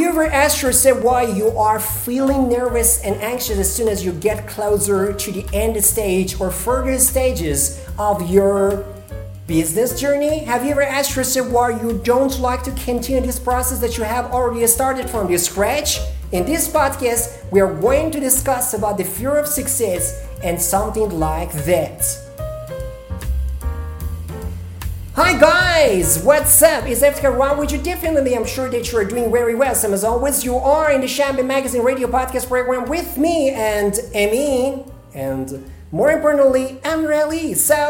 you ever asked yourself why you are feeling nervous and anxious as soon as you get closer to the end stage or further stages of your business journey? Have you ever asked yourself why you don't like to continue this process that you have already started from the scratch? In this podcast, we are going to discuss about the fear of success and something like that. Hi guys, what's up? It's Eftekar Ramin with you. Definitely, I'm sure that you are doing very well. So as always, you are in the Shambi Magazine radio podcast program with me and Emi, and more importantly, Amrali. So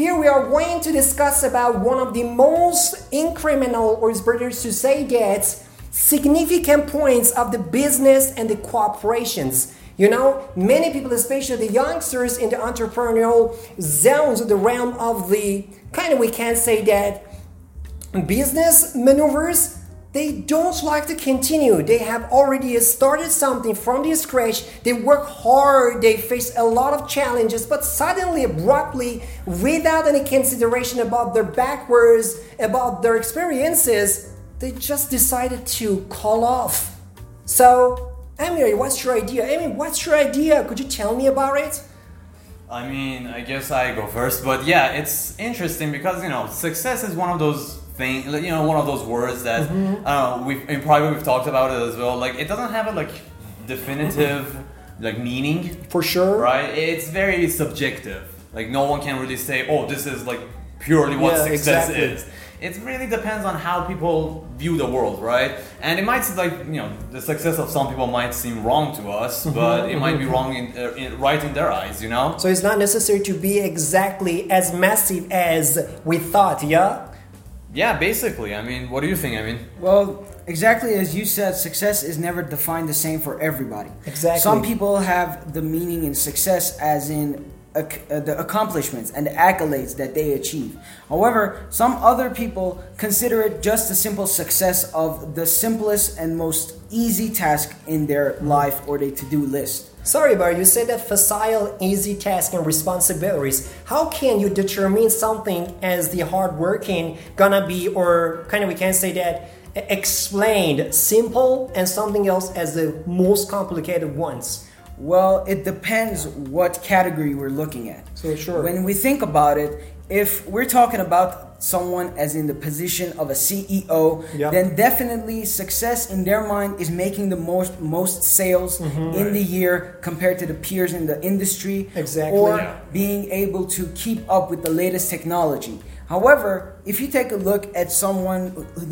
here we are going to discuss about one of the most incremental, or it's better to say that, significant points of the business and the corporations. You know, many people, especially the youngsters in the entrepreneurial zones, the realm of the kind of, we can say that business maneuvers, they don't like to continue. They have already started something from the scratch. They work hard. They face a lot of challenges, but suddenly, abruptly, without any consideration about their backwards, about their experiences, they just decided to call off. So, Amir, what's your idea? Could you tell me about it? I mean, I guess I go first, but yeah, it's interesting because, you know, success is one of those thing, you know, one of those words that we've talked about it as well. Like, it doesn't have a like definitive like meaning for sure, right? It's very subjective. Like, no one can really say, oh, this is like purely what success is. It really depends on how people view the world, right? And it might, like, you know, the success of some people might seem wrong to us, but it might be wrong right in their eyes, you know? So it's not necessary to be exactly as massive as we thought, yeah? Yeah, basically. I mean, what do you think, Amin? Well, exactly as you said, success is never defined the same for everybody. Exactly. Some people have the meaning in success as in the accomplishments and the accolades that they achieve. However, some other people consider it just the simple success of the simplest and most easy task in their life or their to-do list. Sorry, but you said that facile, easy tasks and responsibilities. How can you determine something as the hardworking gonna be, or kind of, we can say that, explained simple and something else as the most complicated ones? Well, it depends what category we're looking at. So sure. When we think about it, if we're talking about someone as in the position of a CEO, then definitely success in their mind is making the most sales in the year compared to the peers in the industry, or being able to keep up with the latest technology. However, if you take a look at someone,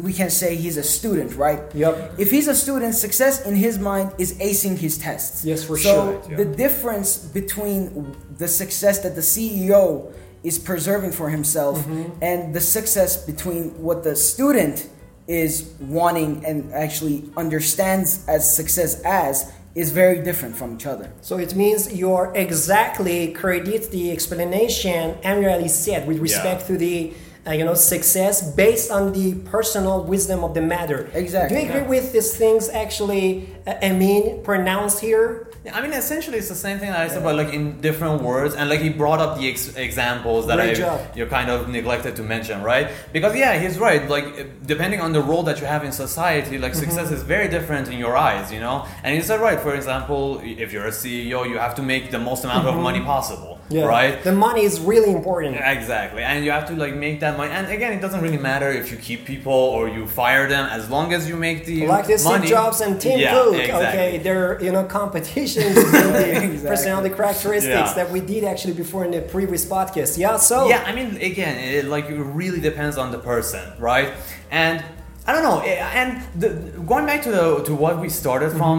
we can say he's a student, right? Yep. If he's a student, success in his mind is acing his tests. Yes, for sure. So the difference between the success that the CEO is preserving for himself and the success between what the student is wanting and actually understands as success as is very different from each other. So it means you're exactly credit the explanation Amir Ali said with respect to the success based on the personal wisdom of the matter. Exactly. Do you agree with these things actually Amin pronounced here? I mean, essentially, it's the same thing that I said, but like in different words, and like he brought up the examples that you kind of neglected to mention, right? Because he's right. Like, depending on the role that you have in society, like success is very different in your eyes, you know. And he said, right? For example, if you're a CEO, you have to make the most amount of money possible, right? The money is really important. Exactly, and you have to like make that money. And again, it doesn't really matter if you keep people or you fire them, as long as you make the like this money. Steve Jobs and Tim Cook. Exactly. Okay, they're competition. Personality characteristics that we did actually before in the previous podcast. I mean, again, it really depends on the person, right? And I don't know. And going back to what we started from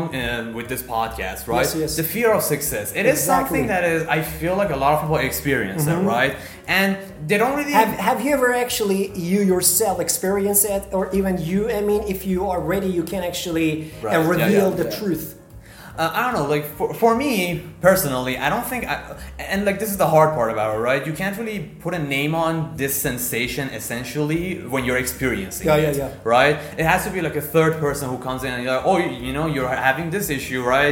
with this podcast, right? Yes. The fear of success. It is something that is, I feel like a lot of people experience it, right? And they don't really have you ever actually you yourself experienced it, or even you? I mean, if you are ready, you can actually reveal the truth. I don't know, like for me personally, I don't think and like this is the hard part about it, right? You can't really put a name on this sensation essentially when you're experiencing it, right? It has to be like a third person who comes in and you're like, oh, you know, you're having this issue, right?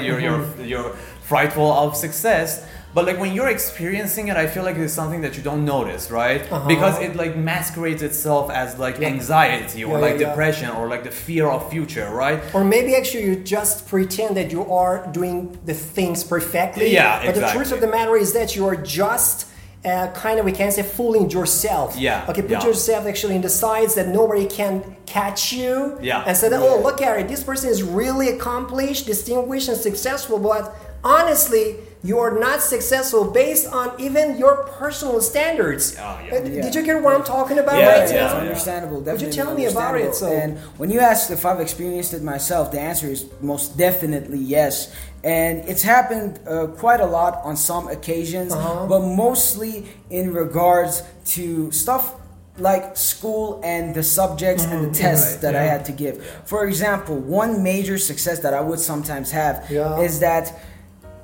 You're frightful of success. But like when you're experiencing it, I feel like it's something that you don't notice, right? Uh-huh. Because it like masquerades itself as like anxiety or depression or like the fear of future, right? Or maybe actually you just pretend that you are doing the things perfectly. Yeah, but exactly. The truth of the matter is that you are just kind of, we can say, fooling yourself. Yeah. Okay, put yourself actually in the sides that nobody can catch you. Yeah. And say that, oh, look at it. This person is really accomplished, distinguished, and successful, but honestly, you are not successful based on even your personal standards. Oh, yeah. Did you get what I'm talking about? Yeah, understandable. Definitely. Would you tell me about it? So. And when you asked if I've experienced it myself, the answer is most definitely yes. And it's happened quite a lot on some occasions, but mostly in regards to stuff like school and the subjects and the tests that I had to give. For example, one major success that I would sometimes have is that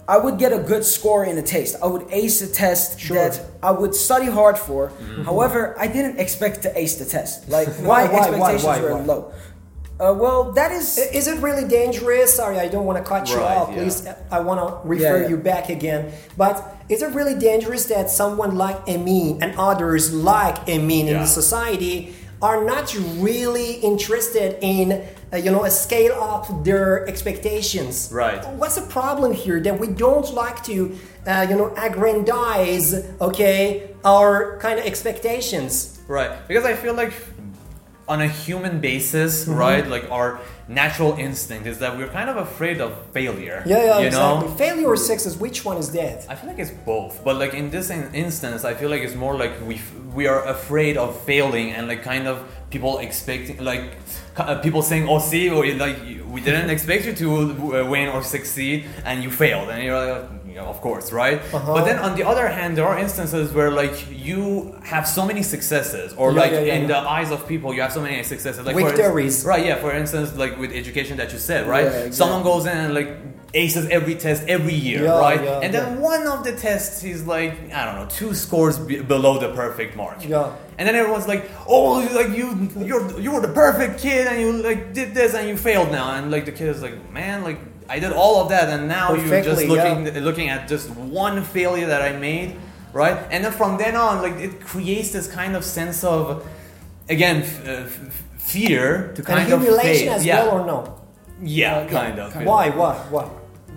I would get a good score in a test. I would ace a test that I would study hard for. However, I didn't expect to ace the test. Like, my expectations were low. Well, that is... Is it really dangerous? Sorry, I don't want to cut you off. Please, I want to refer you back again. But is it really dangerous that someone like Amin and others like Amin in the society are not really interested in... scale up their expectations. Right. What's the problem here that we don't like to, aggrandize, our kind of expectations? Right. Because I feel like on a human basis, right, like our natural instinct is that we're kind of afraid of failure. Yeah, exactly. Failure or success, which one is that? I feel like it's both. But like in this instance, I feel like it's more like we are afraid of failing and like kind of people expecting, like people saying, "Oh, see, or like we didn't expect you to win or succeed, and you failed," and you're like, of course, right? But then on the other hand, there are instances where like you have so many successes, or in the eyes of people, you have so many successes, like victories, right? Yeah, for instance, like with education that you said, right? Yeah, exactly. Someone goes in and like aces every test every year, right? Yeah, and then one of the tests is like, I don't know, 2 scores below the perfect mark. Yeah. And then everyone's like, "Oh, like you were the perfect kid, and you like did this, and you failed now." And like the kid is like, "Man, like I did all of that, and now you're just looking at just one failure that I made, right?" And then from then on, like it creates this kind of sense of, again, fear to kind of humiliation as well, or no? Yeah, kind of. Why? What?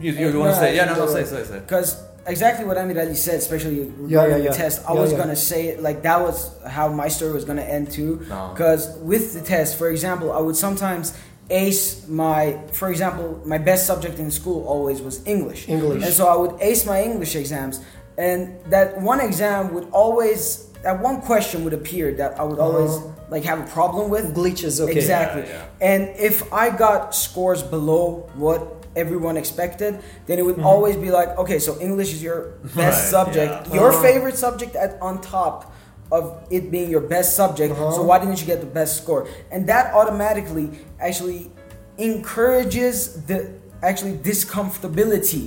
You want to say? Yeah, no, say. Because. Exactly what Amir Ali said, especially regarding the test. I was going to say it, like that was how my story was going to end too. Because with the test, for example, I would sometimes ace my best subject in school always was English. And so I would ace my English exams. And that one exam would always, that one question would appear that I would always like have a problem with. Glitches, okay. Exactly. Yeah. And if I got scores below what everyone expected, then it would always be like, okay, so English is your best subject, your favorite subject on top of it being your best subject, so why didn't you get the best score? And that automatically actually encourages the discomfortability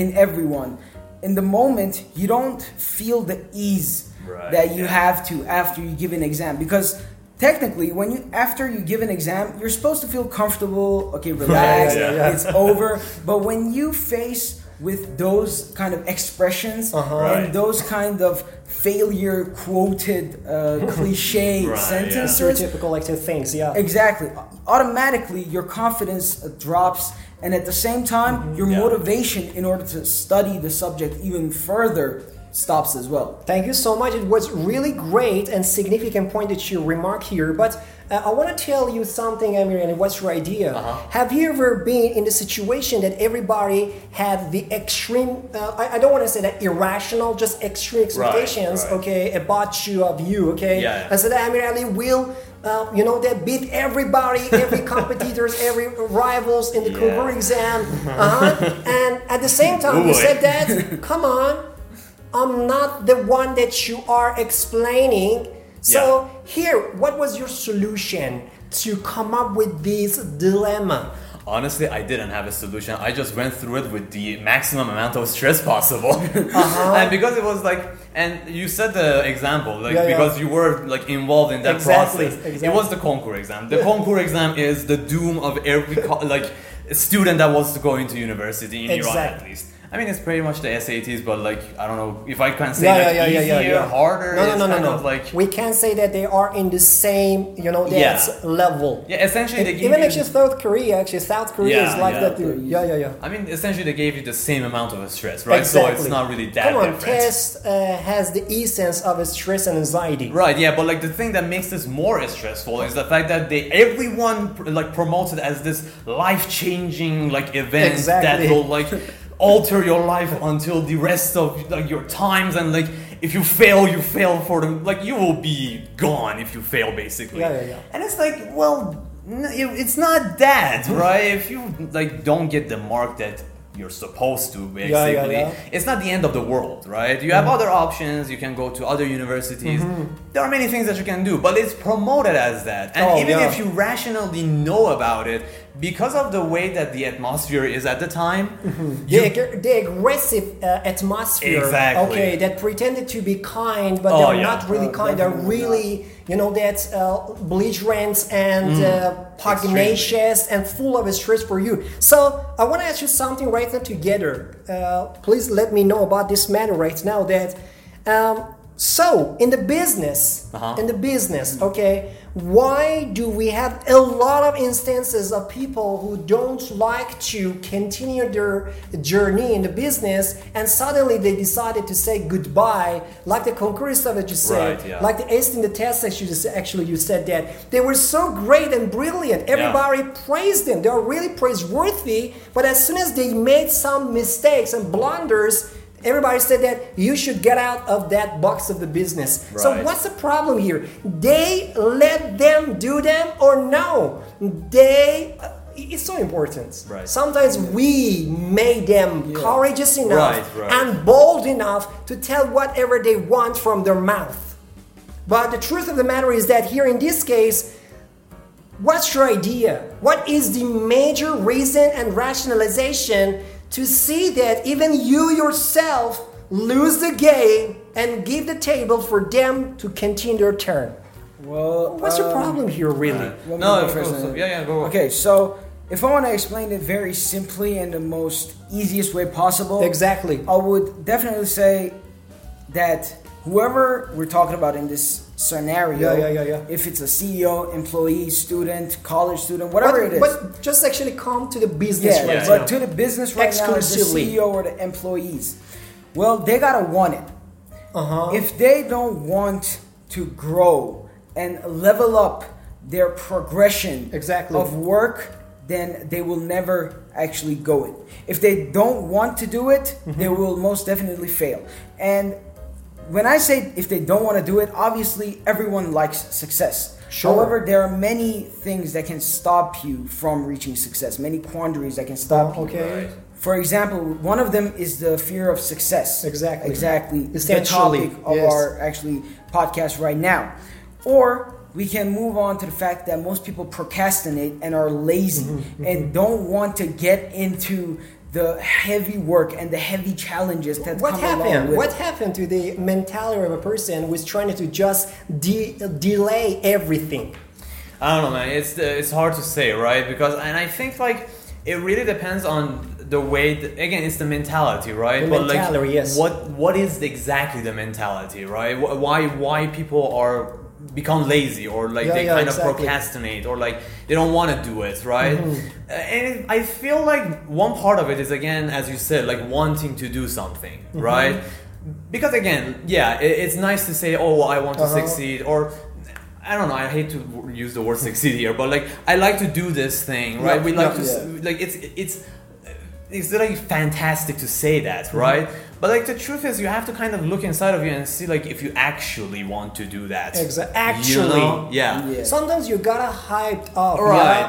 in everyone. In the moment, you don't feel the ease that you have to after you give an exam, because technically, after you give an exam, you're supposed to feel comfortable, relaxed, it's over. But when you face with those kind of expressions and those kind of failure quoted cliche sentences, stereotypical things, exactly. Automatically, your confidence drops, and at the same time, your motivation in order to study the subject even further stops as well. Thank you so much. It was really great and significant point that you remarked here. But I want to tell you something, Amir, and what's your idea? Have you ever been in the situation that everybody had the extreme, I don't want to say that irrational, just extreme expectations, about you, okay? Yeah, yeah. And so that Amir Ali will, they beat everybody, every competitors, every rivals in the Concours exam. And at the same time, you said that, come on, I'm not the one that you are explaining. So here, what was your solution to come up with this dilemma? Honestly, I didn't have a solution. I just went through it with the maximum amount of stress possible. And because it was like, and you said the example, like because you were like involved in that process. It was the Concours exam. The Concours exam is the doom of every like a student that wants to go into university in Iran, at least. I mean, it's pretty much the SATs, but like, I don't know if I can say harder. No. Like, we can say that they are in the same, level. Yeah, essentially they give even you... Even South Korea is like that too. I mean, essentially they gave you the same amount of stress, right? Exactly. So it's not really that different. Test has the essence of stress and anxiety. Right, yeah, but like the thing that makes this more stressful is the fact that everyone like promotes it as this life-changing like event that will like... alter your life until the rest of like your times, and like if you fail, you fail for them. Like you will be gone if you fail, basically. Yeah. And it's like, well, it's not that, right? If you like don't get the mark that you're supposed to, basically, it's not the end of the world, right? You have other options. You can go to other universities. There are many things that you can do, but it's promoted as that. And if you rationally know about it, because of the way that the atmosphere is at the time, the aggressive atmosphere, that pretended to be kind, but they're not really kind. They're really, that's belligerent and pugnacious and full of stress for you. So I want to ask you something right now together. Please let me know about this matter right now. That so in the business, why do we have a lot of instances of people who don't like to continue their journey in the business, and suddenly they decided to say goodbye, like the Concours stuff that you said, like the ace in the test that you said that. They were so great and brilliant. Everybody praised them. They are really praiseworthy. But as soon as they made some mistakes and blunders, everybody said that you should get out of that box of the business. Right. So what's the problem here? They let them do them, or no? It's so important. Right. Sometimes we made them courageous enough and bold enough to tell whatever they want from their mouth. But the truth of the matter is that here in this case, what's your idea? What is the major reason and rationalization to see that even you yourself lose the game and give the table for them to continue their turn? Well, what's your problem here, really? Go. Okay, so if I want to explain it very simply and the most easiest way possible, I would definitely say that whoever we're talking about in this scenario, if it's a CEO, employee, student, college student, whatever it is. But just actually come to the business right now. But to the business right now, the CEO or the employees, well, they gotta want it. If they don't want to grow and level up their progression of work, then they will never actually go it. If they don't want to do it, they will most definitely fail. And when I say if they don't want to do it, obviously everyone likes success. Sure. However, there are many things that can stop you from reaching success, many quandaries that can stop you. Right. For example, one of them is the fear of success. Exactly. It's the topic of our actually podcast right now. Or we can move on to the fact that most people procrastinate and are lazy and don't want to get into the heavy work and the heavy challenges that come along with it. What happened to the mentality of a person who is trying to just delay everything? I don't know, man. It's hard to say, right? Because I think like it really depends on the way. Again, it's the mentality, right? Mentality, like, yes. What is exactly the mentality, right? Why people are become lazy, or like they kind of procrastinate, or like they don't want to do it, right? And I feel like one part of it is, again, as you said, like wanting to do something, right? Because again, it's nice to say, oh, well, I want to succeed, or I don't know, I hate to use the word succeed here, but like I like to do this thing, right? Like it's like fantastic to say that, right? But like the truth is, you have to kind of look inside of you and see like if you actually want to do that. Actually. Sometimes you gotta hyped up,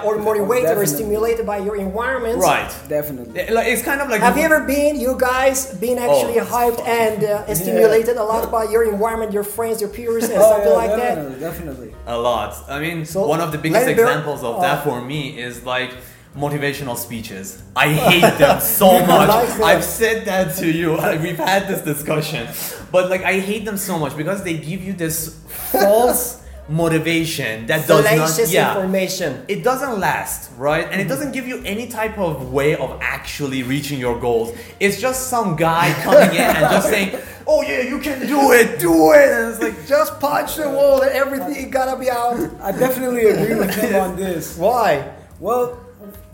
or motivated or stimulated by your environment. Right. Definitely. Like it's kind of like. Have you ever been, you guys, been actually hyped and stimulated a lot by your environment, your friends, your peers, and something like that? Definitely. A lot. I mean, so one of the biggest examples of that for me is like motivational speeches. I hate them so much. I've said that to you. We've had this discussion. But like I hate them so much because they give you this false motivation, that information. It doesn't last, right? And it doesn't give you any type of way of actually reaching your goals. It's just some guy coming in and just saying, oh yeah, you can do it. And it's like, just punch the wall and everything gotta be out. I definitely agree with him on this. Why? Well,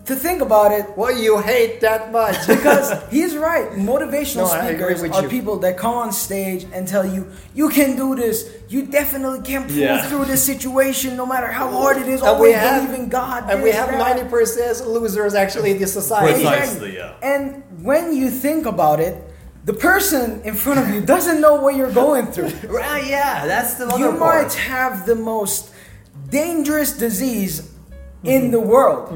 to think about it, what you hate that much. Because he's right. Motivational speakers are people that come on stage and tell you, you can do this. You definitely can pull through this situation no matter how hard it is. Always believe in God. And we have 90% losers actually in this society. Precisely, yeah. And when you think about it, the person in front of you doesn't know what you're going through. Right, yeah, that's the other part. You might have the most dangerous disease in the world,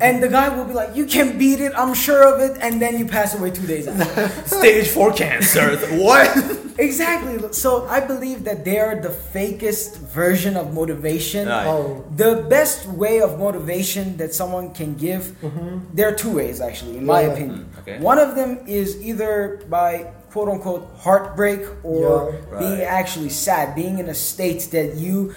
and the guy will be like, you can beat it, I'm sure of it, and then you pass away 2 days after. Stage 4 cancer. What? Exactly. So I believe that they are the fakest version of motivation. The best way of motivation that someone can give, there are 2 ways actually, in my opinion. One of them is either by quote unquote heartbreak, or being actually sad, being in a state that you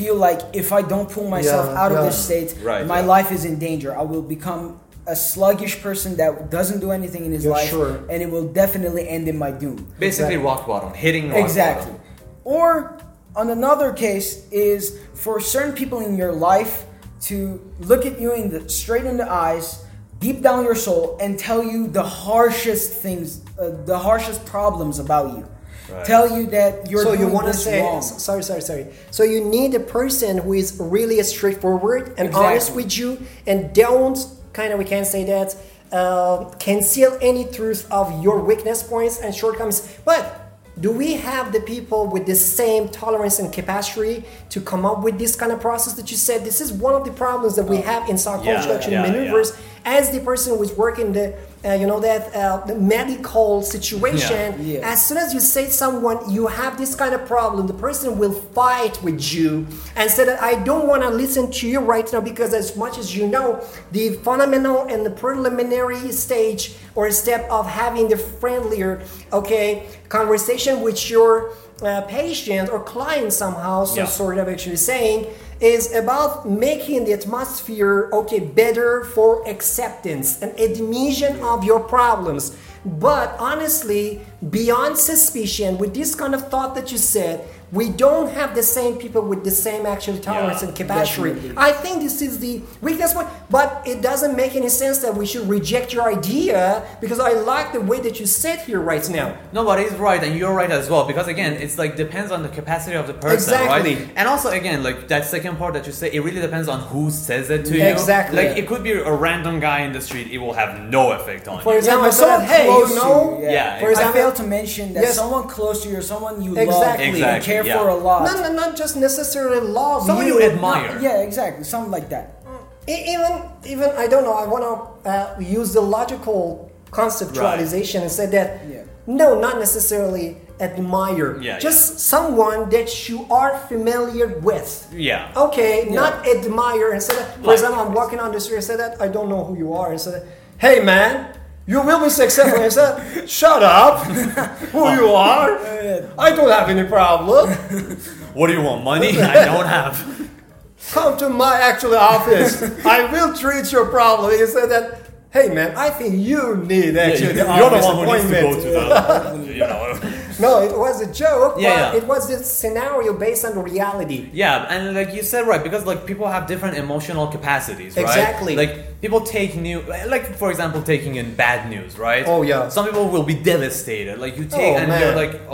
feel like, if I don't pull myself out of this state, my life is in danger. I will become a sluggish person that doesn't do anything in his life, and it will definitely end in my doom. Basically rock bottom, hitting rock bottom. Or on another case is for certain people in your life to look at you straight in the eyes, deep down your soul, and tell you the harshest things, the harshest problems about you. Right. Tell you that you're wrong. So you need a person who is really straightforward and honest with you, and don't conceal any truth of your weakness points and shortcomings. But do we have the people with the same tolerance and capacity to come up with this kind of process that you said? This is one of the problems that we have in psychoinstruction maneuvers. As the person who's working the medical situation, as soon as you say to someone, you have this kind of problem, the person will fight with you and say that I don't want to listen to you right now, because as much as you know, the fundamental and the preliminary stage or step of having the friendlier, conversation with your patient or client somehow, sort of actually saying, is about making the atmosphere better for acceptance and admission of your problems. But honestly, beyond suspicion, with this kind of thought that you said, we don't have the same people with the same actual tolerance and capacity. Definitely. I think this is the weakness point, but it doesn't make any sense that we should reject your idea, because I like the way that you sit here right now. No, but it's right, and you're right as well, because again, it's like depends on the capacity of the person, right? And also again, like that second part that you say, it really depends on who says it to you. Exactly. Like it could be a random guy in the street, it will have no effect on you. For example, someone close to you. For example, I failed to mention that someone close to you, or someone you love, you care for a lot. No, not just necessarily love. Someone you admire. Yeah, exactly. Something like that. Even I don't know, I want to use the logical conceptualization and say that, no, not necessarily admire. Just someone that you are familiar with. Yeah. Okay, not admire. And say that, for example, I'm walking on the street and say that, I don't know who you are. And say that, hey man, you will be successful. I said, shut up. Who you are? I don't have any problem. What do you want, money? I don't have. Come to my actual office. I will treat your problem. He said that, hey man, I think you need actually you're the one who needs to go to the No, it was a joke, but it was a scenario based on reality. Yeah, and like you said, right, because like people have different emotional capacities, right? Exactly. Like people take for example, taking in bad news, right? Oh yeah. Some people will be devastated. Like you take they're like,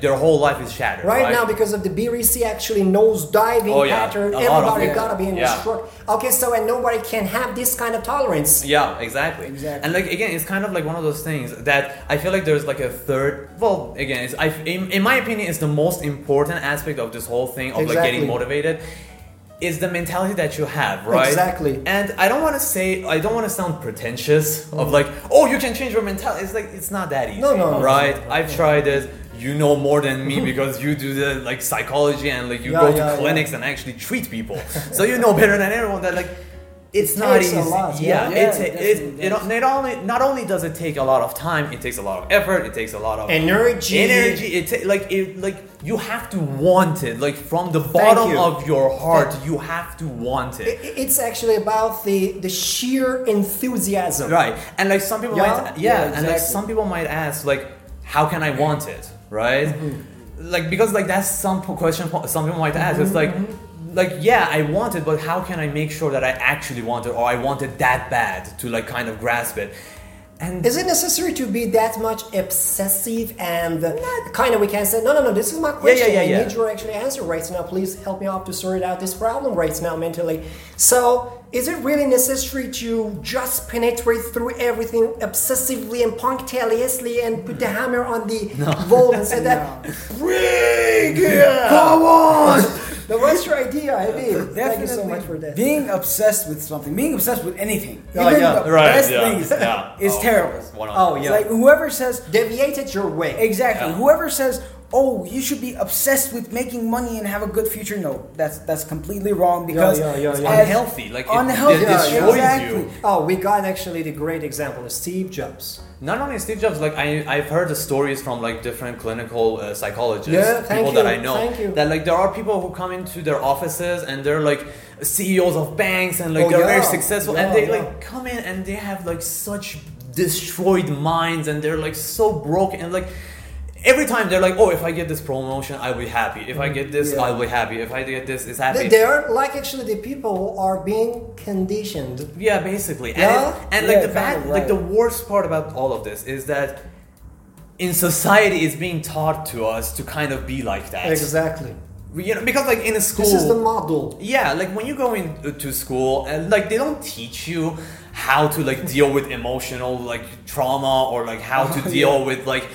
their whole life is shattered. Right now, because of the BRC actually nose diving pattern, everybody gotta be in the stroke. Okay, so and nobody can have this kind of tolerance. Yeah, exactly. And like again, it's kind of like one of those things that I feel like there's like a third. Well, again. In my opinion, it's the most important aspect of this whole thing of like getting motivated is the mentality that you have, right? Exactly. And I don't want to sound pretentious of like, oh, you can change your mentality. It's like, it's not that easy, right? I've tried it. You know more than me because you do the like psychology and like you go to clinics and actually treat people. So you know better than everyone that like, it's not easy. Not only does it take a lot of time, it takes a lot of effort, it takes a lot of energy. It like you have to want it. Like from the bottom of your heart, you have to want it. It's actually about the sheer enthusiasm. Right. And like some people might and like some people might ask, like, how can I want it? Right? Mm-hmm. Like because like that's some question some people might ask. Mm-hmm. It's like I want it, but how can I make sure that I actually want it, or I want it that bad to like kind of grasp it? And is it necessary to be that much obsessive and kind of we can say, no, this is my question. I need your actual answer right now. Please help me out to sort out this problem right now mentally. So is it really necessary to just penetrate through everything obsessively and punctiliously and put the hammer on the wall and say that, come on! No, what's your idea, Amin? Thank you so much for that. Being obsessed with something, being obsessed with anything, is terrible. It's like whoever says deviated your way. Exactly. Yeah. Whoever says, oh, you should be obsessed with making money and have a good future. No, that's completely wrong because it's unhealthy. Like unhealthy. It destroys you. Oh, we got actually the great example of Steve Jobs. Not only Steve Jobs, like I've heard the stories from like different clinical psychologists, people that I know, that like there are people who come into their offices and they're like CEOs of banks and like they're very successful and they like come in and they have like such destroyed minds and they're like so broke and like every time they're like, oh, if I get this promotion, I'll be happy. If I get this, I'll be happy. If I get this, it's happy. They're like actually the people who are being conditioned. Yeah, basically. Yeah? And like the bad, like the worst part about all of this is that in society, it's being taught to us to kind of be like that. Exactly. You know, because like in a school, this is the model. Yeah, like when you go into school, and like they don't teach you how to like deal with emotional like trauma or like how to deal with like.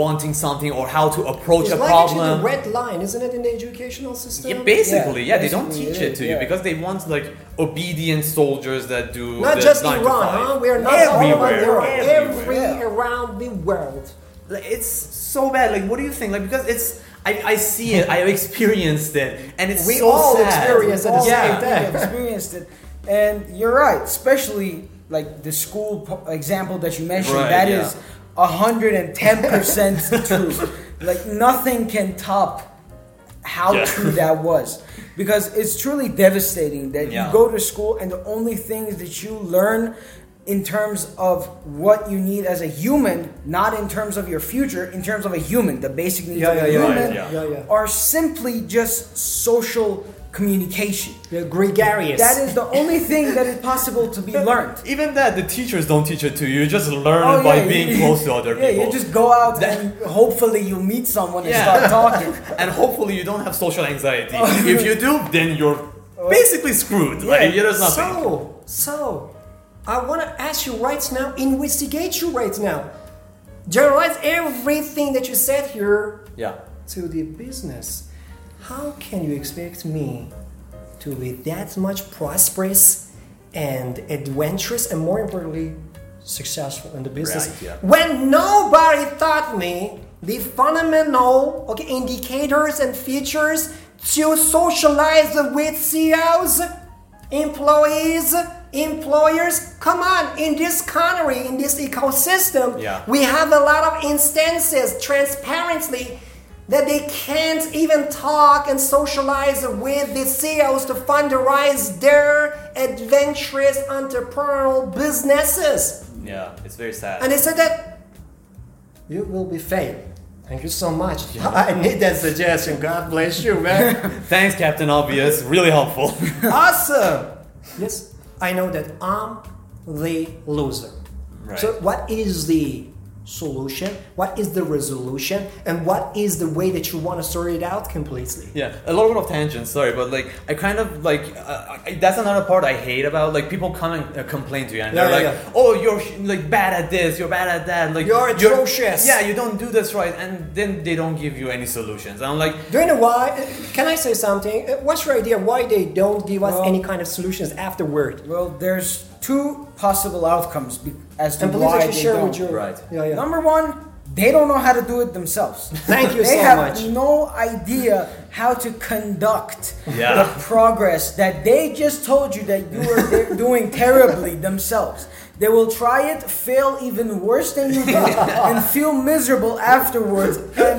Wanting something or how to approach a problem. It's like actually the red line, isn't it, in the educational system? Yeah, basically, they don't teach it to you because they want like obedient soldiers that do not just Iran, we are not everywhere. Everywhere around the world. Like, it's so bad. Like, what do you think? Like, because it's I see it, I've experienced it, and it's we all experienced it. I've experienced it, and you're right, especially like the school example that you mentioned. Right, that is. 110% true. Like nothing can top how true that was, because it's truly devastating that you go to school and the only things that you learn in terms of what you need as a human, not in terms of your future, in terms of a human, the basic needs of a human are simply just social communication. They're gregarious. That is the only thing that is possible to be learned. Even that, the teachers don't teach it to you. You just learn it by being close to other people. Yeah, you just go out and hopefully you meet someone and start talking. And hopefully you don't have social anxiety. If you do, then you're basically screwed. Yeah. Like, there's nothing. So, I want to ask you right now, investigate you right now. Generalize everything that you said here to the business. How can you expect me to be that much prosperous and adventurous and more importantly, successful in the business when nobody taught me the fundamental indicators and features to socialize with CEOs, employees, employers? Come on, in this country, in this ecosystem, we have a lot of instances transparently that they can't even talk and socialize with the CEOs to funderize their adventurous entrepreneurial businesses. Yeah, it's very sad. And they said that you will be failed. Thank you so much. Yeah. I need that suggestion. God bless you, man. Thanks, Captain Obvious. Really helpful. Awesome. Yes, I know that I'm the loser. Right. So what is the solution, what is the resolution, and what is the way that you want to sort it out completely? A little bit of tangent, sorry, but like I kind of like that's another part I hate about like people come and complain to you and they're oh, you're like bad at this, you're bad at that, like you're atrocious, you don't do this right, and then they don't give you any solutions. And I'm like, do you know why? Can I say something? What's your idea why they don't give us any kind of solutions afterward? Well, there's two possible outcomes as to why they don't. Number one, they don't know how to do it themselves. Thank you so much. They have no idea how to conduct the progress that they just told you that you were doing terribly themselves. They will try it, fail even worse than you did, and feel miserable afterwards. And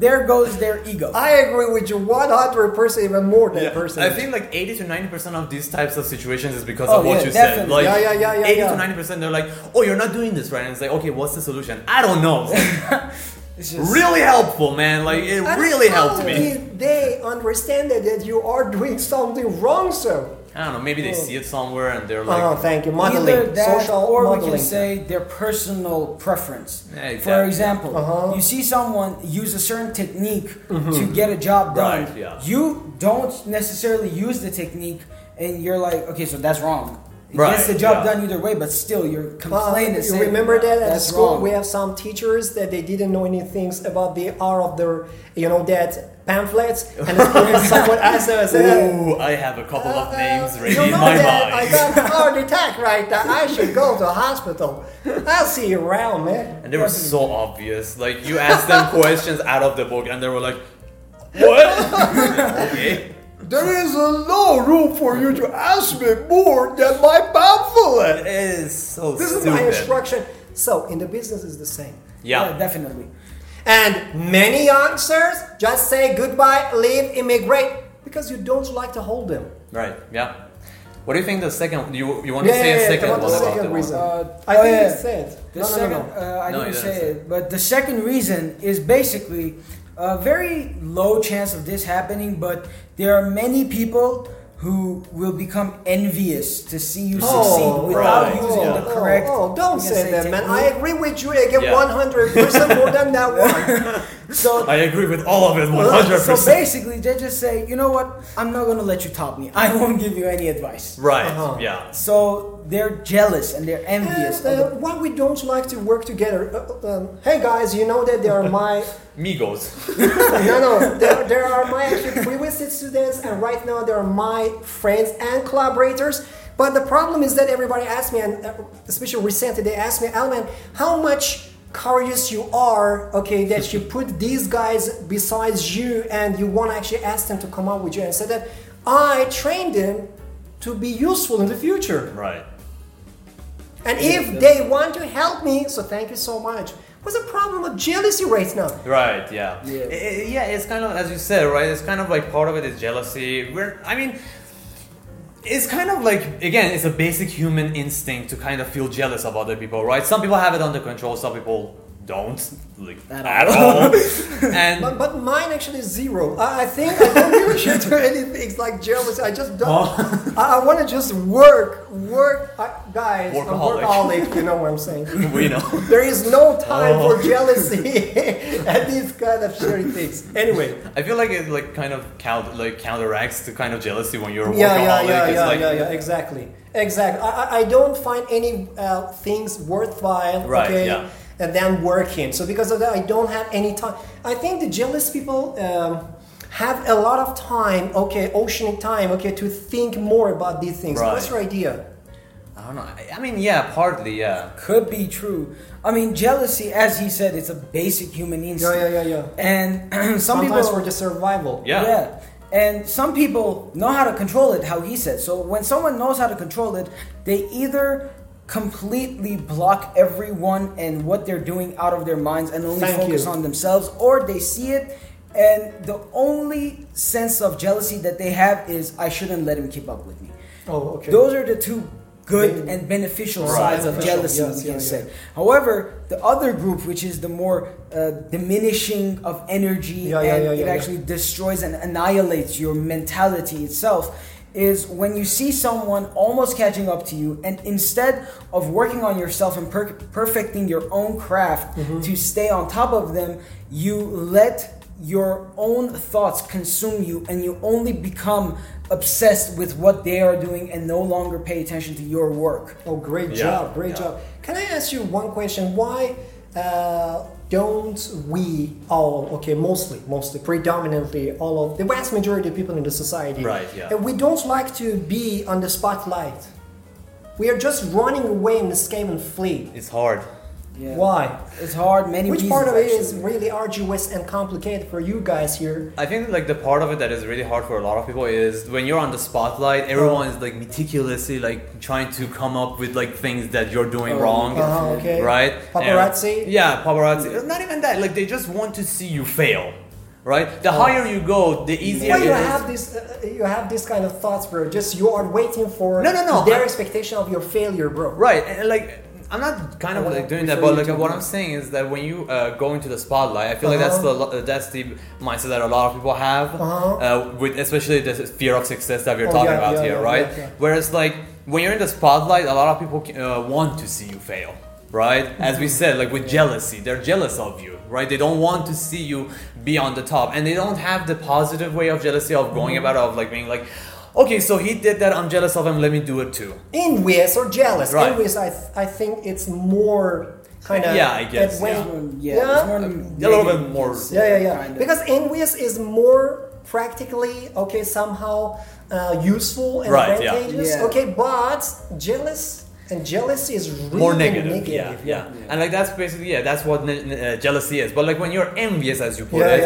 there goes their ego. I agree with you 100%, even more than percent. I think like 80 to 90% of these types of situations is because of what you said. Like 80 to 90%, they're like, oh, you're not doing this right. And it's like, okay, what's the solution? I don't know. It's just really helpful, man. Like, it really helped me. Did they understand that you are doing something wrong, so? I don't know, maybe they see it somewhere and they're like... Oh, thank you. Modeling. Either that social or modeling. We can say their personal preference. Yeah, exactly. For example, you see someone use a certain technique to get a job done. Right, yeah. You don't necessarily use the technique and you're like, okay, so that's wrong. It gets the job done either way, but still you're complaining. You remember that at school we have some teachers that they didn't know any things about the art of their, you know, that pamphlets. And someone asked them, "Ooh, I have a couple of names ready in my mind. I got a heart attack right now. I should go to the hospital. I'll see you around, man." And they were so obvious. Like you asked them questions out of the book, and they were like, "What? Okay." There is no room for you to ask me more than my pamphlet. It is so this stupid. This is my instruction. So, in the business, it's the same. Yeah, definitely. And many youngsters just say goodbye, leave, immigrate, because you don't like to hold them. Right, yeah. What do you think the second... You want to say a second one about the reason? I think you said it. I didn't say it. But the second reason is basically... a very low chance of this happening, but there are many people who will become envious to see you succeed without using the correct... Oh, don't say that, man. I agree with you again 100% more than that one. So I agree with all of it 100%. So basically, they just say, you know what? I'm not going to let you top me. I won't give you any advice. Right, yeah. So they're jealous and they're envious. And, why we don't like to work together? Hey, guys, you know that they are my... Migos. No. There are my actually previous students, and right now they are my friends and collaborators. But the problem is that everybody asks me, and especially recently they asked me, Alman, how much courageous you are, okay, that you put these guys besides you and you want to actually ask them to come out with you. And said that I trained them to be useful in the future. Right. And if they want to help me, so thank you so much. What's the problem with jealousy right now? Right, yeah. It's kind of, as you said, right? It's kind of like part of it is jealousy. It's kind of like, again, it's a basic human instinct to kind of feel jealous of other people, right? Some people have it under control, some people don't. Like, at all. And but mine actually is zero. I think I don't really should do anything like jealousy. I just don't. I want to just work. Guys, I'm workaholic, you know what I'm saying? We know. There is no time for jealousy and these kind of shitty things. Anyway, I feel like it like kind of counteracts the kind of jealousy when you're a workaholic. Exactly. I don't find any things worthwhile. Right. Okay? Yeah. And then working. So because of that, I don't have any time. I think the jealous people have a lot of time, oceanic time, to think more about these things. Right. What's your idea? I don't know. Partly, yeah. Could be true. I mean, jealousy, as he said, it's a basic human instinct. Yeah. And sometimes people... for the survival. Yeah. And some people know how to control it, how he said. So when someone knows how to control it, they either... completely block everyone and what they're doing out of their minds and only focus on themselves, or they see it and the only sense of jealousy that they have is I shouldn't let him keep up with me. Those are the two good and beneficial sides of jealousy, we can say. However, the other group, which is the more diminishing of energy and it actually destroys and annihilates your mentality itself, is when you see someone almost catching up to you and instead of working on yourself and perfecting your own craft to stay on top of them, you let your own thoughts consume you and you only become obsessed with what they are doing and no longer pay attention to your work. Great job. Can I ask you one question? Why don't we all, predominantly all of the vast majority of people in the society, we don't like to be on the spotlight. We are just running away in this game and flee. It's hard. Yeah. Why? It's hard, many reasons. Which part of it is really arduous and complicated for you guys here? I think like the part of it that is really hard for a lot of people is when you're on the spotlight, everyone is like meticulously like trying to come up with like things that you're doing wrong, right? Paparazzi? And, yeah, paparazzi. Not even that, like they just want to see you fail. Right? The higher you go, the easier it is. You have this kind of thoughts, bro. Just you are waiting for their expectation of your failure, bro. Right. And like I'm not kind of like doing that, but like what I'm saying is that when you go into the spotlight, I feel like that's the mindset that a lot of people have, with especially the fear of success that we're talking about here, right? Yeah, yeah. Whereas like when you're in the spotlight, a lot of people want to see you fail. Right? As we said, like with jealousy, they're jealous of you, right? They don't want to see you be on the top, and they don't have the positive way of jealousy of going about it, of like being like, okay, so he did that, I'm jealous of him, let me do it too. Envious or jealous. Right. Envious, I think it's more kind of... Yeah, I guess. It's more a little bit more... Yeah. Because envious is more practically, useful and advantageous. Yeah. Okay, but jealous... And jealousy is really more negative. Yeah. And like that's basically that's what jealousy is. But like when you're envious, as you put it,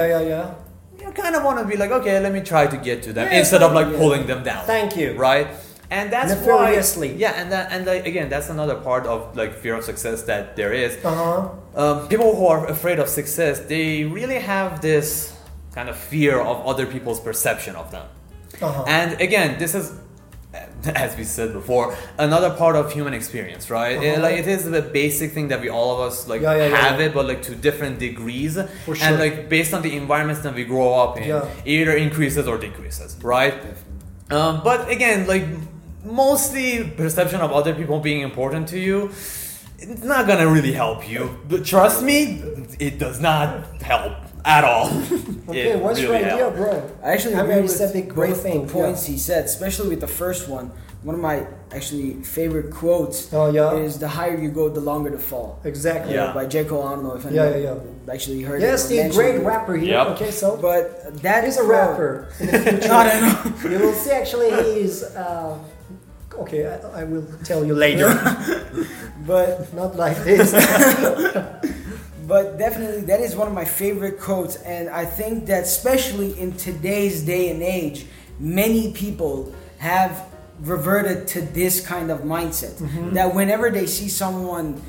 you kind of want to be like, okay, let me try to get to them instead of like pulling them down. Thank you. Right. And that's nefariously. Why. Yeah. And like, again, that's another part of like fear of success that there is. People who are afraid of success, they really have this kind of fear of other people's perception of them. And again, this is, as we said before, another part of human experience, right? It is the basic thing that we all of us like have it, but like to different degrees. For sure. And like based on the environments that we grow up in, it either increases or decreases, right? But again, like mostly perception of other people being important to you, it's not gonna really help you. But trust me, it does not help. At all. Okay, what's your idea, bro? I actually agree with the great points he said, especially with the first one. One of my actually favorite quotes is, the higher you go, the longer the fall. Exactly. Yeah. By J. Cole, I don't know if anyone actually heard it. Yes, the great rapper here. Yep. Okay, so. But that is a rapper. In the future, you will see actually he is... okay, I will tell you later. But not like this. But definitely, that is one of my favorite quotes, and I think that especially in today's day and age, many people have reverted to this kind of mindset. That whenever they see someone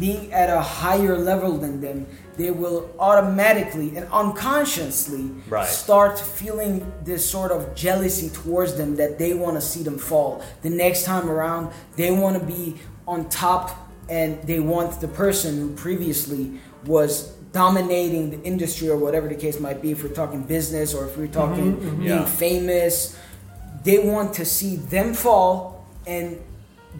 being at a higher level than them, they will automatically and unconsciously start feeling this sort of jealousy towards them, that they want to see them fall. The next time around, they want to be on top, and they want the person who previously was dominating the industry or whatever the case might be, if we're talking business or if we're talking being famous, they want to see them fall and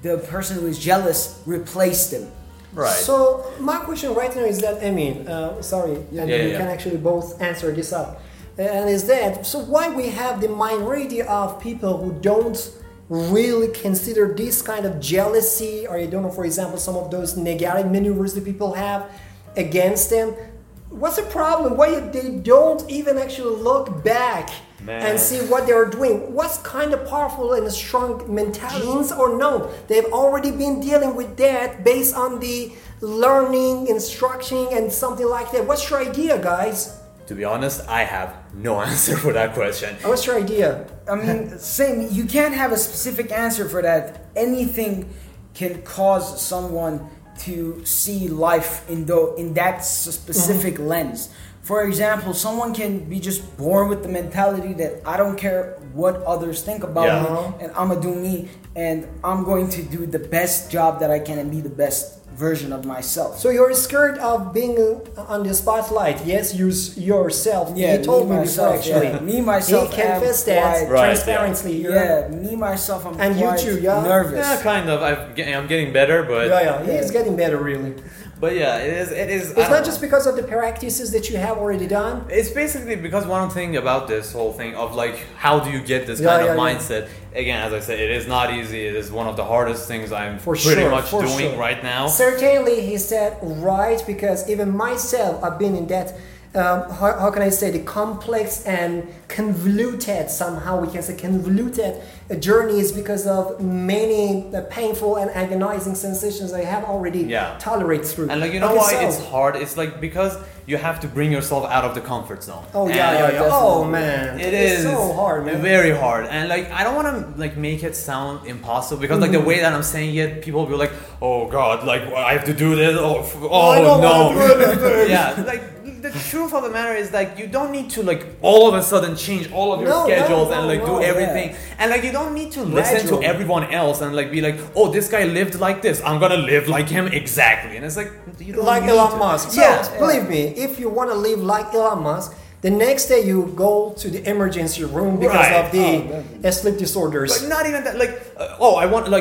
the person who is jealous replace them. Right. So my question right now is that, Amin, you can actually both answer this up. And is that, so why we have the minority of people who don't really consider this kind of jealousy, or I don't know, for example, some of those negative maneuvers that people have against them? What's the problem? Why they don't even actually look back and see what they are doing? What's kind of powerful and strong mentalities or no? They've already been dealing with that based on the learning, instruction, and something like that. What's your idea, guys? To be honest, I have no answer for that question. What's your idea? I mean, same. You can't have a specific answer for that. Anything can cause someone to see life in that specific lens. For example, someone can be just born with the mentality that I don't care what others think about me, and I'm going to do me, and I'm going to do the best job that I can and be the best version of myself. So you're scared of being on the spotlight. Yes, yourself. Yeah, he told me myself, before, actually. Me, myself. He confessed that transparently. Me, myself, I'm and quite you too, nervous. Yeah, kind of. I'm getting better, but... Yeah, he's getting better, really. But yeah, it is. It's not just because of the practices that you have already done. It's basically because one thing about this whole thing of like, how do you get this kind of mindset? Again, as I said, it is not easy. It is one of the hardest things I'm pretty much doing right now. Certainly, he said, because even myself, I've been in that how can I say, the complex and convoluted, somehow we can say convoluted journeys because of many painful and agonizing sensations I have already tolerated through. And like, you know, okay, why so, it's hard? It's like because you have to bring yourself out of the comfort zone. Oh, and oh man, it is so hard, man. Very hard. And like, I don't want to like make it sound impossible because like the way that I'm saying it, people will be like, oh god, like I have to do this. Oh no. Yeah, like. The truth of the matter is like you don't need to like all of a sudden change all of your schedules and like do everything and like you don't need to listen to everyone else and like be like, oh, this guy lived like this, I'm gonna live like him exactly. And it's like you don't like Elon Musk. So believe me, if you want to live like Elon Musk, the next day you go to the emergency room because of the sleep disorders. But not even that. Like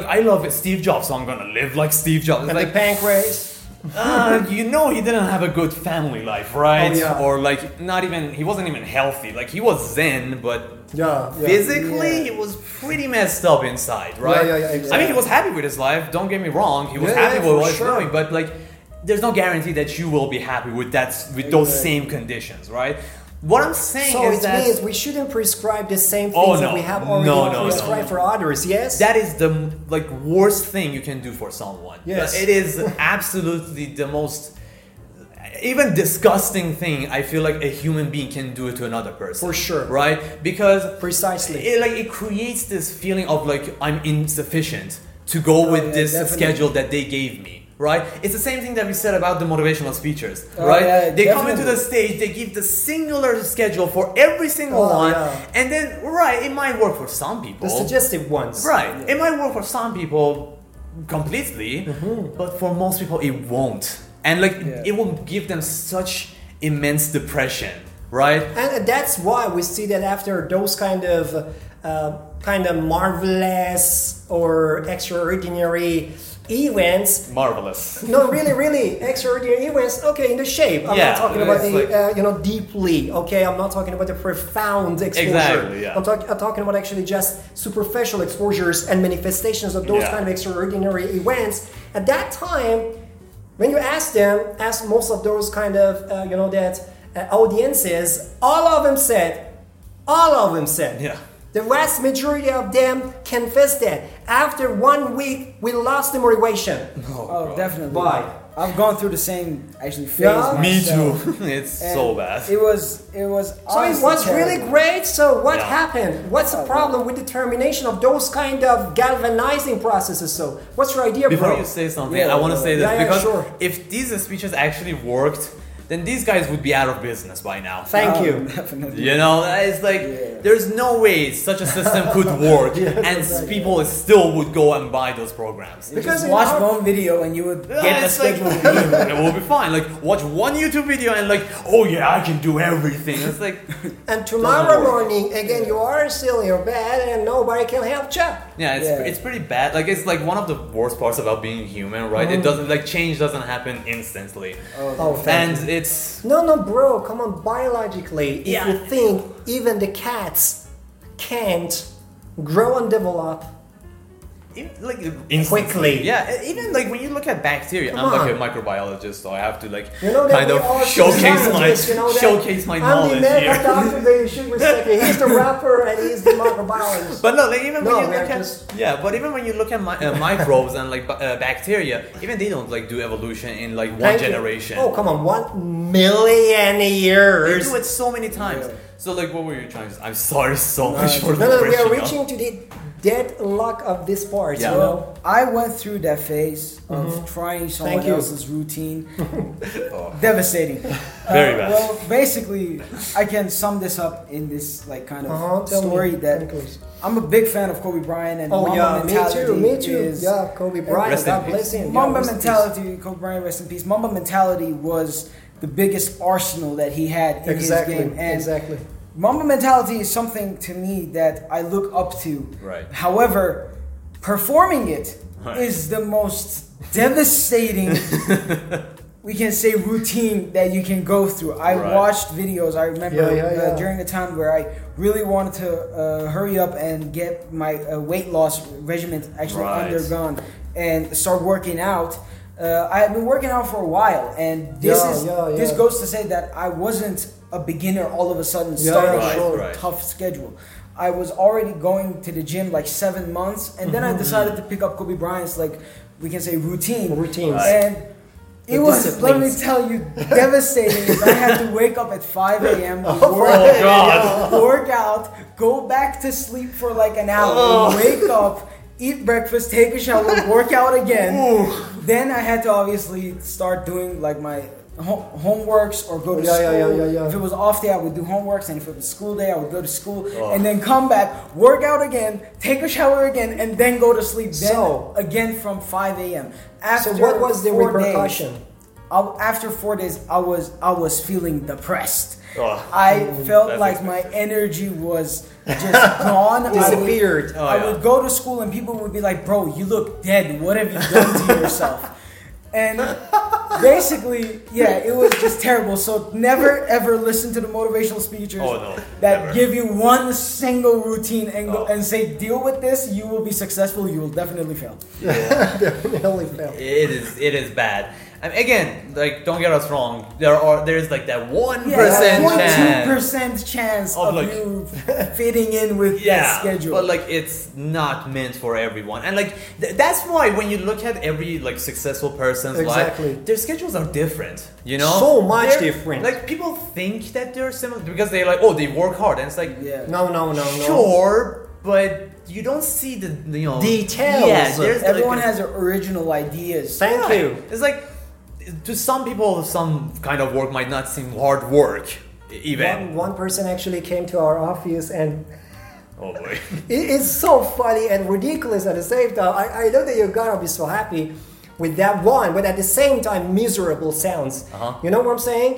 I love Steve Jobs, so I'm gonna live like Steve Jobs. And like the pancreas. You know, he didn't have a good family life, right? Oh, yeah. Or like he wasn't even healthy. Like he was zen, but physically he was pretty messed up inside, right? Yeah, exactly. I mean, he was happy with his life. Don't get me wrong. He was happy with what he was doing, but like, there's no guarantee that you will be happy with that with those same conditions, right? What I'm saying is that... So it means we shouldn't prescribe the same things that we have already prescribed for others, yes? That is the like worst thing you can do for someone. Yes. It is absolutely the most... even disgusting thing I feel like a human being can do it to another person. For sure. Right? Because... precisely. It creates this feeling of like, I'm insufficient to go with this schedule that they gave me. Right? It's the same thing that we said about the motivational speakers, right? Yeah, they come into the stage, they give the singular schedule for every single one, and then, it might work for some people. The suggestive ones. Right. Yeah. It might work for some people completely, but for most people it won't. And like, it will give them such immense depression, right? And that's why we see that after those kind of marvelous or extraordinary events. Marvelous. No, really extraordinary events. Okay, in the shape. I'm not talking about the like, deeply. Okay, I'm not talking about the profound exposure. Exactly. Yeah. I'm talking about actually just superficial exposures and manifestations of those kind of extraordinary events. At that time, when you ask most of those kind of audiences, all of them said. Yeah. The vast majority of them confessed that after 1 week we lost the motivation. Definitely. Why? I've gone through the same phase. Yeah. Me too. It's so bad. It was. So it was really great. So what happened? What's the problem with the termination of those kind of galvanizing processes? So what's your idea, before you say something, I want to say this because if these speeches actually worked, then these guys would be out of business by now. Thank you. Definitely. You know, it's like there's no way such a system could work, people still would go and buy those programs. Because watch one video and you would get the schedule. Like, it will be fine. Like watch one YouTube video and like, oh yeah, I can do everything. It's like, and tomorrow morning again, you are still in your bed and nobody can help you. Yeah, it's pretty bad. Like it's like one of the worst parts about being human, right? It doesn't change doesn't happen instantly. Thank you. It's... No, bro, come on, biologically, if you think even the cats can't grow and develop quickly. Yeah, even like when you look at bacteria, I'm like a microbiologist, so I have to like kind of showcase my knowledge here. I'm the doctor that you should respect. He's the rapper and he's the microbiologist. But no, like even when you look at microbes and like bacteria, even they don't like do evolution in like one generation. Oh come on, 1 million years. They do it so many times. Yeah. So like, what were you trying to say? I'm sorry so much for the question. No, we are reaching to the deadlock of this part. Yeah. So I went through that phase of trying someone else's routine. Devastating. Very bad. Well, basically, I can sum this up in this like kind of story that I'm a big fan of Kobe Bryant and Mamba mentality. Me too. Yeah, Kobe Bryant. God bless him. Mamba mentality. Kobe Bryant, rest in peace. Mamba mentality was the biggest arsenal that he had in his game. And Mamba mentality is something to me that I look up to. Right. However, performing it is the most devastating, we can say, routine that you can go through. I watched videos. I remember during a time where I really wanted to hurry up and get my weight loss regimen actually undergone and start working out. I had been working out for a while, and this goes to say that I wasn't a beginner all of a sudden starting a tough schedule. I was already going to the gym like 7 months, and then I decided to pick up Kobe Bryant's, like, we can say routine. And it was, let me tell you, devastating. I had to wake up at 5 a.m., work out, go back to sleep for like an hour, wake up, eat breakfast, take a shower, work out again. Then I had to obviously start doing like my homeworks or go to school. If it was off day, I would do homeworks, and if it was school day, I would go to school and then come back, work out again, take a shower again, and then go to sleep. Then again from 5 a.m. After what was the repercussion? After 4 days, I was feeling depressed. I felt like my energy was just gone. Disappeared. I would go to school and people would be like, "Bro, you look dead. What have you done to yourself?" And basically, it was just terrible. So never ever listen to the motivational speakers give you one single routine and say, "Deal with this. You will be successful. You will definitely fail." Yeah. Definitely fail. It is bad. I mean, again, like, don't get us wrong. There's like that 1% chance of like, you fitting in with the schedule. But like, it's not meant for everyone, and like that's why when you look at every like successful person's life, their schedules are different. You know, so much different. Like, people think that they're similar because they like, they work hard, and it's like, but you don't see the details. Yeah, everyone has their original ideas. Thank you. It's like, to some people, some kind of work might not seem hard work, even. One person actually came to our office and... Oh boy. It's so funny and ridiculous at the same time. I know that you're gonna be so happy with that one, but at the same time, miserable sounds. Uh-huh. You know what I'm saying?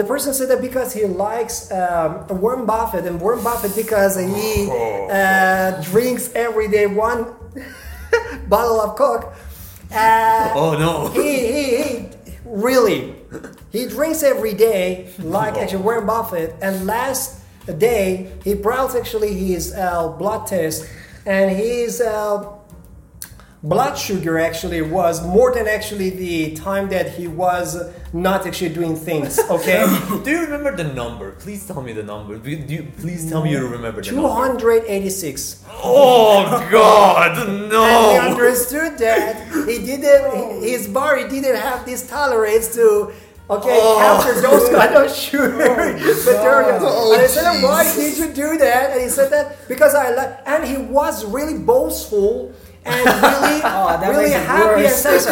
The person said that because he likes Warren Buffett, and Warren Buffett because he drinks every day one bottle of Coke. He drinks every day like actually Warren Buffett, and last day he brought actually his blood test, and his blood sugar actually was more than actually the time that he was not actually doing things, okay? Do you remember the number? Please tell me the number. Please tell me you remember the 286. Number. Oh, God, no! And he understood that his body didn't have this tolerance to... Okay, after those kind of material. And I said, why did you do that? And he said that because I like... And he was really boastful... And really, really happy and said,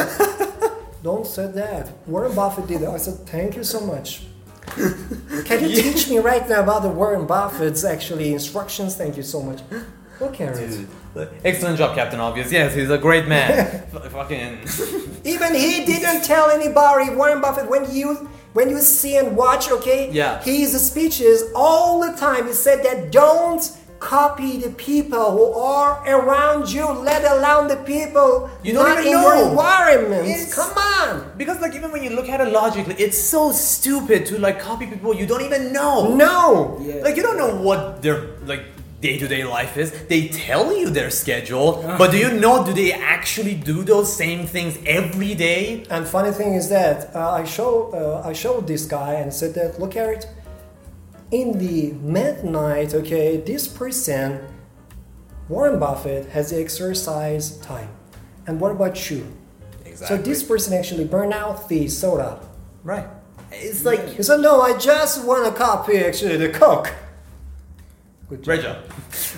"Don't say that. Warren Buffett did it." I said, "Thank you so much. Can you teach me right now about the Warren Buffett's actually instructions? Thank you so much." Okay, excellent job, Captain Obvious. Yes, he's a great man. Fucking. Even he didn't tell anybody. Warren Buffett, when you see and watch, okay, his speeches all the time. He said that don't copy the people who are around you, let alone the people you don't even know. Your environment. Come on! Because like, even when you look at it logically, it's so stupid to like copy people you don't even know. No! Yeah. Like, you don't know what their like day-to-day life is. They tell you their schedule, but do you know, do they actually do those same things every day? And funny thing is that I showed this guy and said that, look at it. In the midnight, this person, Warren Buffett, has exercise time. And what about you? Exactly. So this person actually burned out the soda. Right. It's like... He said, no, I just want to copy actually the Coke. Good job.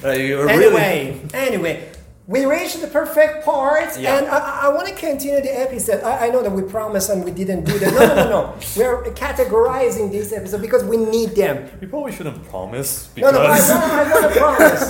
Anyway, we reached the perfect part, and I want to continue the episode. I know that we promised and we didn't do that. No. We're categorizing this episode because we need them. You probably shouldn't promise. Because... No, I want to promise.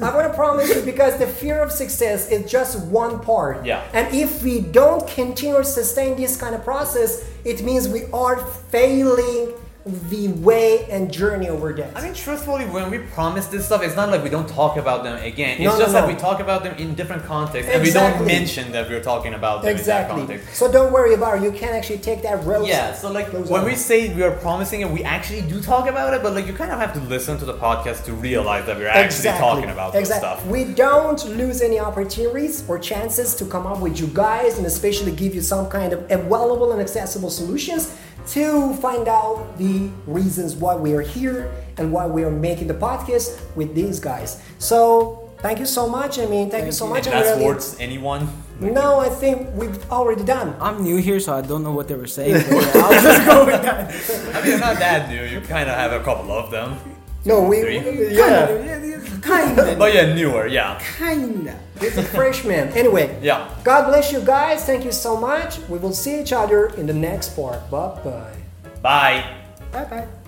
I want to promise you because the fear of success is just one part. Yeah. And if we don't continue to sustain this kind of process, it means we are failing we way and journey over that. I mean, truthfully, when we promise this stuff, it's not like we don't talk about them again. It's that we talk about them in different contexts, and we don't mention that we're talking about them in that context. So don't worry about it. You can actually take that road. Yeah, so like when we say we are promising it, we actually do talk about it, but like you kind of have to listen to the podcast to realize that we're actually talking about this stuff. We don't lose any opportunities or chances to come up with you guys and especially give you some kind of available and accessible solutions to find out the reasons why we are here and why we are making the podcast with these guys. So thank you so much. I mean, thank you so much. Any last words, anyone? No, I think we've already done. I'm new here, so I don't know what they were saying. I'll just go with that. I mean, you're not that new. You kind of have a couple of them. No, Kinda. But yeah, newer, yeah. Kinda. He's a freshman. Anyway, yeah. God bless you guys. Thank you so much. We will see each other in the next part. Bye-bye. Bye. Bye-bye.